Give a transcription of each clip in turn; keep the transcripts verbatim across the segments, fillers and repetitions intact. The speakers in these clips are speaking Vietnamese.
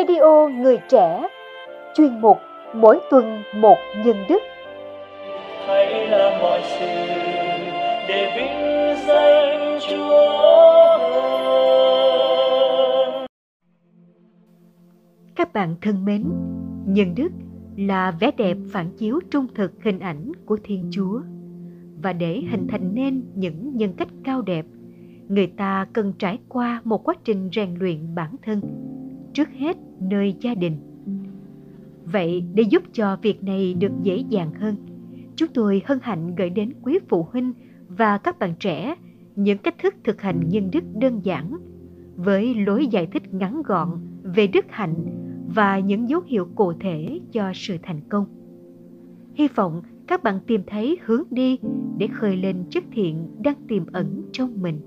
Radio Người Trẻ, chuyên mục Mỗi Tuần Một Nhân Đức. Hãy làm mọi sự để vinh danh Chúa. Các bạn thân mến, nhân đức là vẻ đẹp phản chiếu trung thực hình ảnh của Thiên Chúa. Và để hình thành nên những nhân cách cao đẹp, người ta cần trải qua một quá trình rèn luyện bản thân, trước hết nơi gia đình. Vậy để giúp cho việc này được dễ dàng hơn, chúng tôi hân hạnh gửi đến quý phụ huynh và các bạn trẻ những cách thức thực hành nhân đức đơn giản, với lối giải thích ngắn gọn về đức hạnh và những dấu hiệu cụ thể cho sự thành công. Hy vọng các bạn tìm thấy hướng đi để khơi lên chất thiện đang tiềm ẩn trong mình.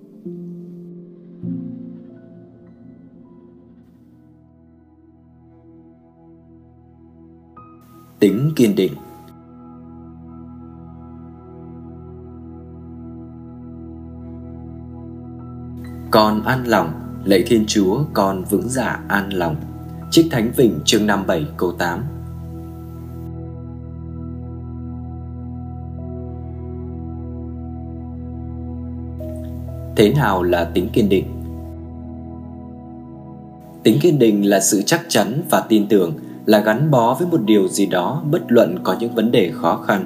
Tính kiên định. Con an lòng, lạy Thiên Chúa con vững dạ an lòng. Trích Thánh Vịnh chương năm mươi bảy câu tám. Thế nào là tính kiên định? Tính kiên định là sự chắc chắn và tin tưởng, là gắn bó với một điều gì đó bất luận có những vấn đề khó khăn.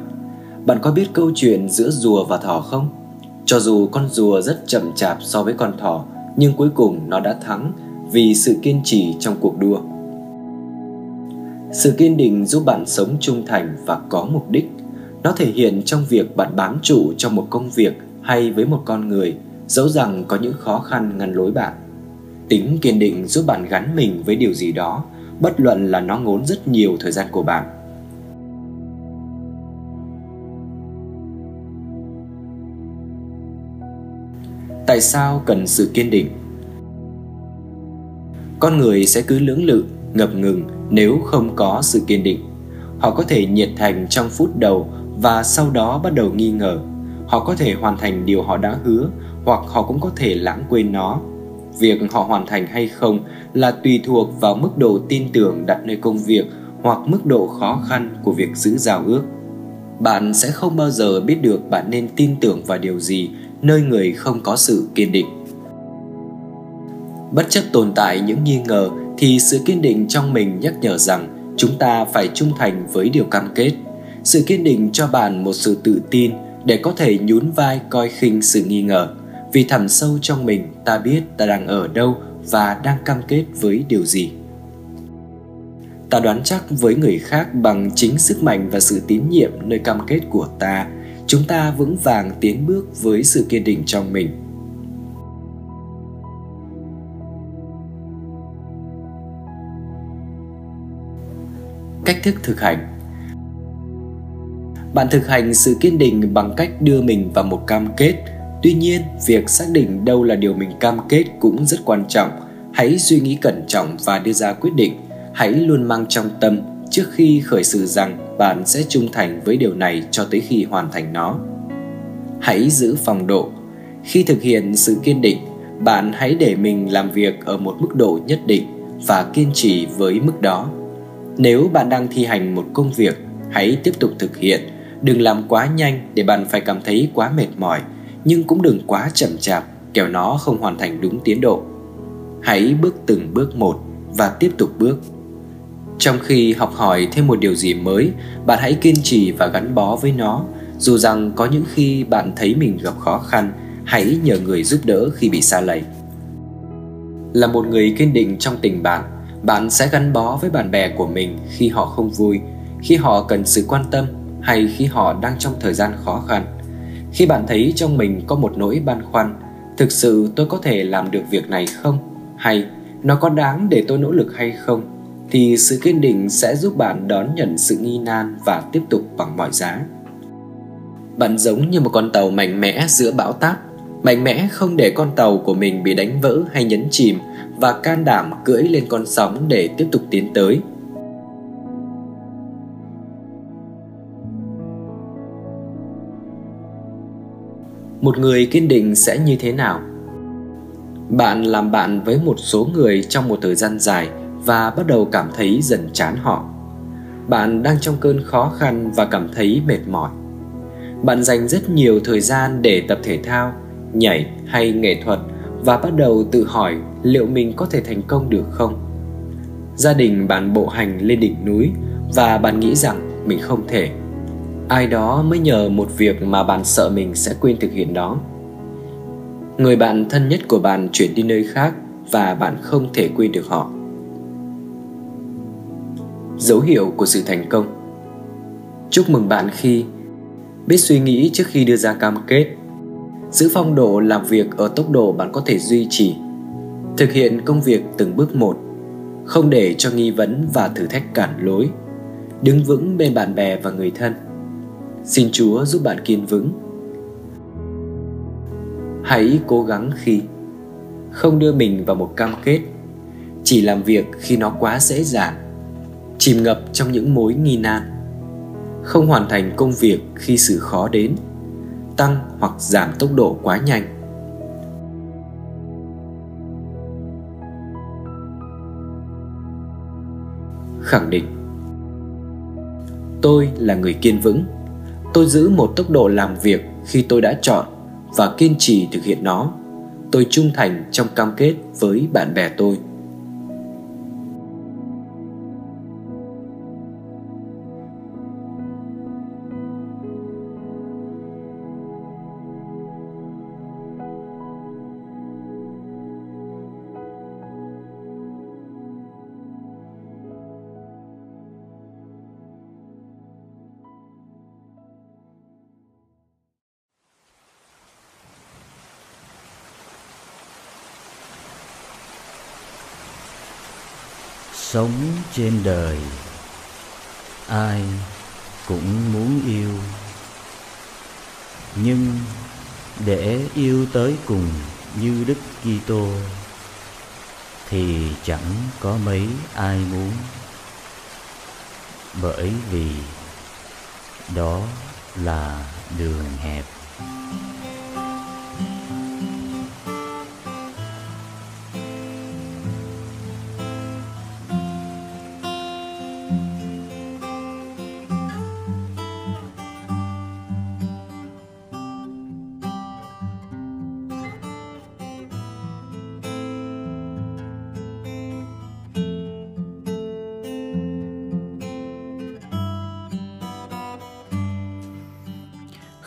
Bạn có biết câu chuyện giữa rùa và thỏ không? Cho dù con rùa rất chậm chạp so với con thỏ, nhưng cuối cùng nó đã thắng vì sự kiên trì trong cuộc đua. Sự kiên định giúp bạn sống trung thành và có mục đích. Nó thể hiện trong việc bạn bám trụ trong một công việc hay với một con người, dẫu rằng có những khó khăn ngăn lối bạn. Tính kiên định giúp bạn gắn mình với điều gì đó, bất luận là nó ngốn rất nhiều thời gian của bạn. Tại sao cần sự kiên định? Con người sẽ cứ lưỡng lự, ngập ngừng nếu không có sự kiên định. Họ có thể nhiệt thành trong phút đầu và sau đó bắt đầu nghi ngờ. Họ có thể hoàn thành điều họ đã hứa, hoặc họ cũng có thể lãng quên nó. Việc họ hoàn thành hay không là tùy thuộc vào mức độ tin tưởng đặt nơi công việc hoặc mức độ khó khăn của việc giữ giao ước. Bạn sẽ không bao giờ biết được bạn nên tin tưởng vào điều gì nơi người không có sự kiên định. Bất chấp tồn tại những nghi ngờ thì sự kiên định trong mình nhắc nhở rằng chúng ta phải trung thành với điều cam kết. Sự kiên định cho bạn một sự tự tin để có thể nhún vai coi khinh sự nghi ngờ. Vì thẳm sâu trong mình, ta biết ta đang ở đâu và đang cam kết với điều gì. Ta đoán chắc với người khác bằng chính sức mạnh và sự tín nhiệm nơi cam kết của ta. Chúng ta vững vàng tiến bước với sự kiên định trong mình. Cách thức thực hành. Bạn thực hành sự kiên định bằng cách đưa mình vào một cam kết. Tuy nhiên, việc xác định đâu là điều mình cam kết cũng rất quan trọng. Hãy suy nghĩ cẩn trọng và đưa ra quyết định. Hãy luôn mang trong tâm trước khi khởi sự rằng bạn sẽ trung thành với điều này cho tới khi hoàn thành nó. Hãy giữ phong độ. Khi thực hiện sự kiên định, bạn hãy để mình làm việc ở một mức độ nhất định và kiên trì với mức đó. Nếu bạn đang thi hành một công việc, hãy tiếp tục thực hiện. Đừng làm quá nhanh để bạn phải cảm thấy quá mệt mỏi, nhưng cũng đừng quá chậm chạp, kẻo nó không hoàn thành đúng tiến độ. Hãy bước từng bước một và tiếp tục bước. Trong khi học hỏi thêm một điều gì mới, bạn hãy kiên trì và gắn bó với nó. Dù rằng có những khi bạn thấy mình gặp khó khăn, hãy nhờ người giúp đỡ khi bị sa lầy. Là một người kiên định trong tình bạn, bạn sẽ gắn bó với bạn bè của mình khi họ không vui, khi họ cần sự quan tâm hay khi họ đang trong thời gian khó khăn. Khi bạn thấy trong mình có một nỗi băn khoăn, thực sự tôi có thể làm được việc này không? Hay nó có đáng để tôi nỗ lực hay không? Thì sự kiên định sẽ giúp bạn đón nhận sự nghi nan và tiếp tục bằng mọi giá. Bạn giống như một con tàu mạnh mẽ giữa bão táp, mạnh mẽ không để con tàu của mình bị đánh vỡ hay nhấn chìm, và can đảm cưỡi lên con sóng để tiếp tục tiến tới. Một người kiên định sẽ như thế nào? Bạn làm bạn với một số người trong một thời gian dài và bắt đầu cảm thấy dần chán họ. Bạn đang trong cơn khó khăn và cảm thấy mệt mỏi. Bạn dành rất nhiều thời gian để tập thể thao, nhảy hay nghệ thuật và bắt đầu tự hỏi liệu mình có thể thành công được không. Gia đình bạn bộ hành lên đỉnh núi và bạn nghĩ rằng mình không thể. Ai đó mới nhờ một việc mà bạn sợ mình sẽ quên thực hiện đó. Người bạn thân nhất của bạn chuyển đi nơi khác và bạn không thể quên được họ. Dấu hiệu của sự thành công. Chúc mừng bạn khi biết suy nghĩ trước khi đưa ra cam kết, giữ phong độ làm việc ở tốc độ bạn có thể duy trì, thực hiện công việc từng bước một, không để cho nghi vấn và thử thách cản lối, đứng vững bên bạn bè và người thân. Xin Chúa giúp bạn kiên vững. Hãy cố gắng khi không đưa mình vào một cam kết, chỉ làm việc khi nó quá dễ dàng, chìm ngập trong những mối nghi nan, không hoàn thành công việc khi sự khó đến, tăng hoặc giảm tốc độ quá nhanh. Khẳng định: tôi là người kiên vững. Tôi giữ một tốc độ làm việc khi tôi đã chọn và kiên trì thực hiện nó. Tôi trung thành trong cam kết với bạn bè tôi. Sống trên đời, ai cũng muốn yêu, nhưng để yêu tới cùng như Đức Kitô thì chẳng có mấy ai muốn, bởi vì đó là đường hẹp.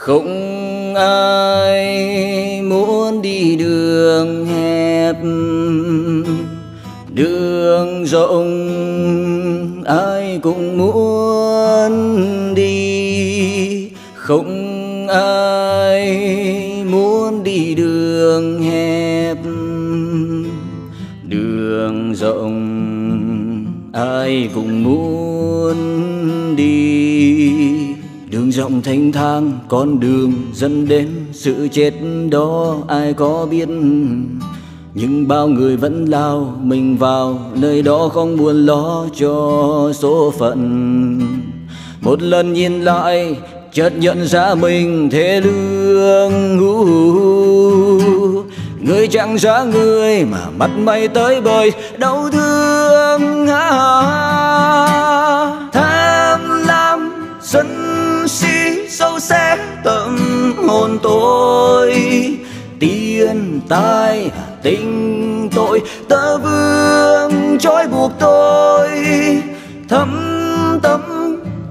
Không ai muốn đi đường hẹp, đường rộng ai cũng muốn đi. Không ai muốn đi đường hẹp, đường rộng ai cũng muốn đi. Đường rộng thênh thang, con đường dẫn đến sự chết đó ai có biết. Nhưng bao người vẫn lao mình vào nơi đó, không buồn lo cho số phận. Một lần nhìn lại, chợt nhận ra mình thế lương. uh, uh, uh. Người chẳng ra người mà mặt mày tới bời đau thương. uh, Tham lam sân si sâu xé tâm hồn tôi, tiền tài tình tội tơ vương trói buộc tôi. Thâm tâm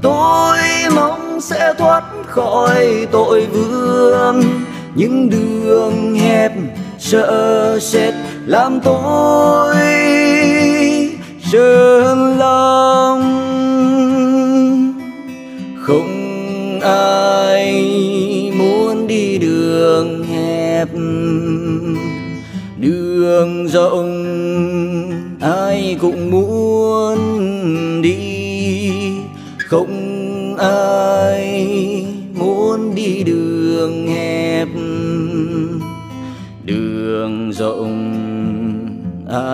tôi mong sẽ thoát khỏi tội vương, những đường hẹp sợ sệt làm tôi sương lòng. Không ai muốn đi đường hẹp, đường rộng ai cũng muốn đi. Không ai muốn đi đường hẹp, đường rộng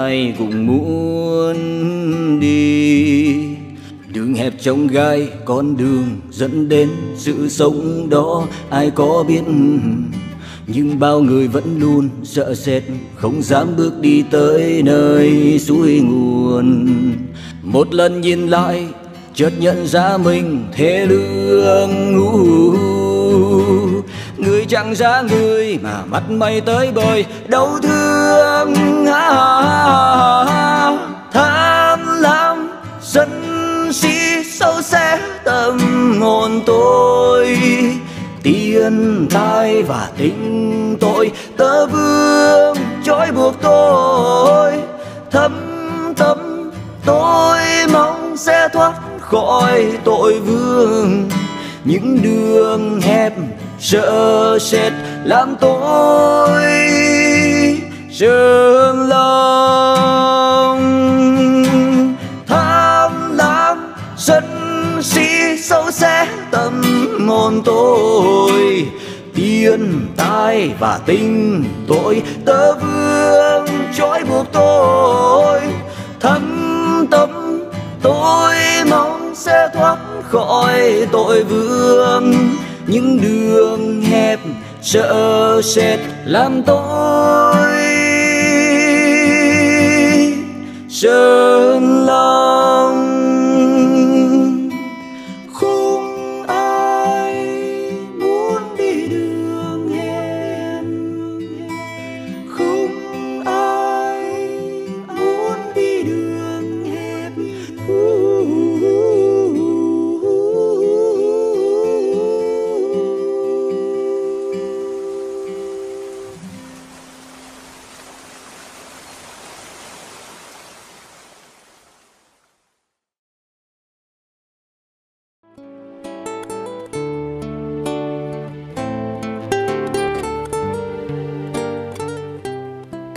ai cũng muốn đi. Đường hẹp trong gai, con đường dẫn đến sự sống đó ai có biết. nhưng bao người vẫn luôn sợ sệt, không dám bước đi tới nơi suối nguồn. Một lần nhìn lại, chợt nhận ra mình thế lương. Người chẳng ra người mà mắt mày tới bời đau thương. Tham lam dân si sâu xé tâm hồn tôi, tiền tài và tình tội tớ vương trói buộc tôi. Thâm tâm tôi mong sẽ thoát khỏi tội vương, những đường hẹp sợ sệt làm tôi sương lòng. Tham lam sân si sâu xé tâm hồn tôi, tiền tài và tình tội tớ vương trói buộc tôi. Thâm tâm tôi mong sẽ thoát khỏi tội vương, những đường hẹp sợ sệt làm tôi sờn lòng. Không ai muốn đi đường hẹp, không ai muốn đi đường hẹp.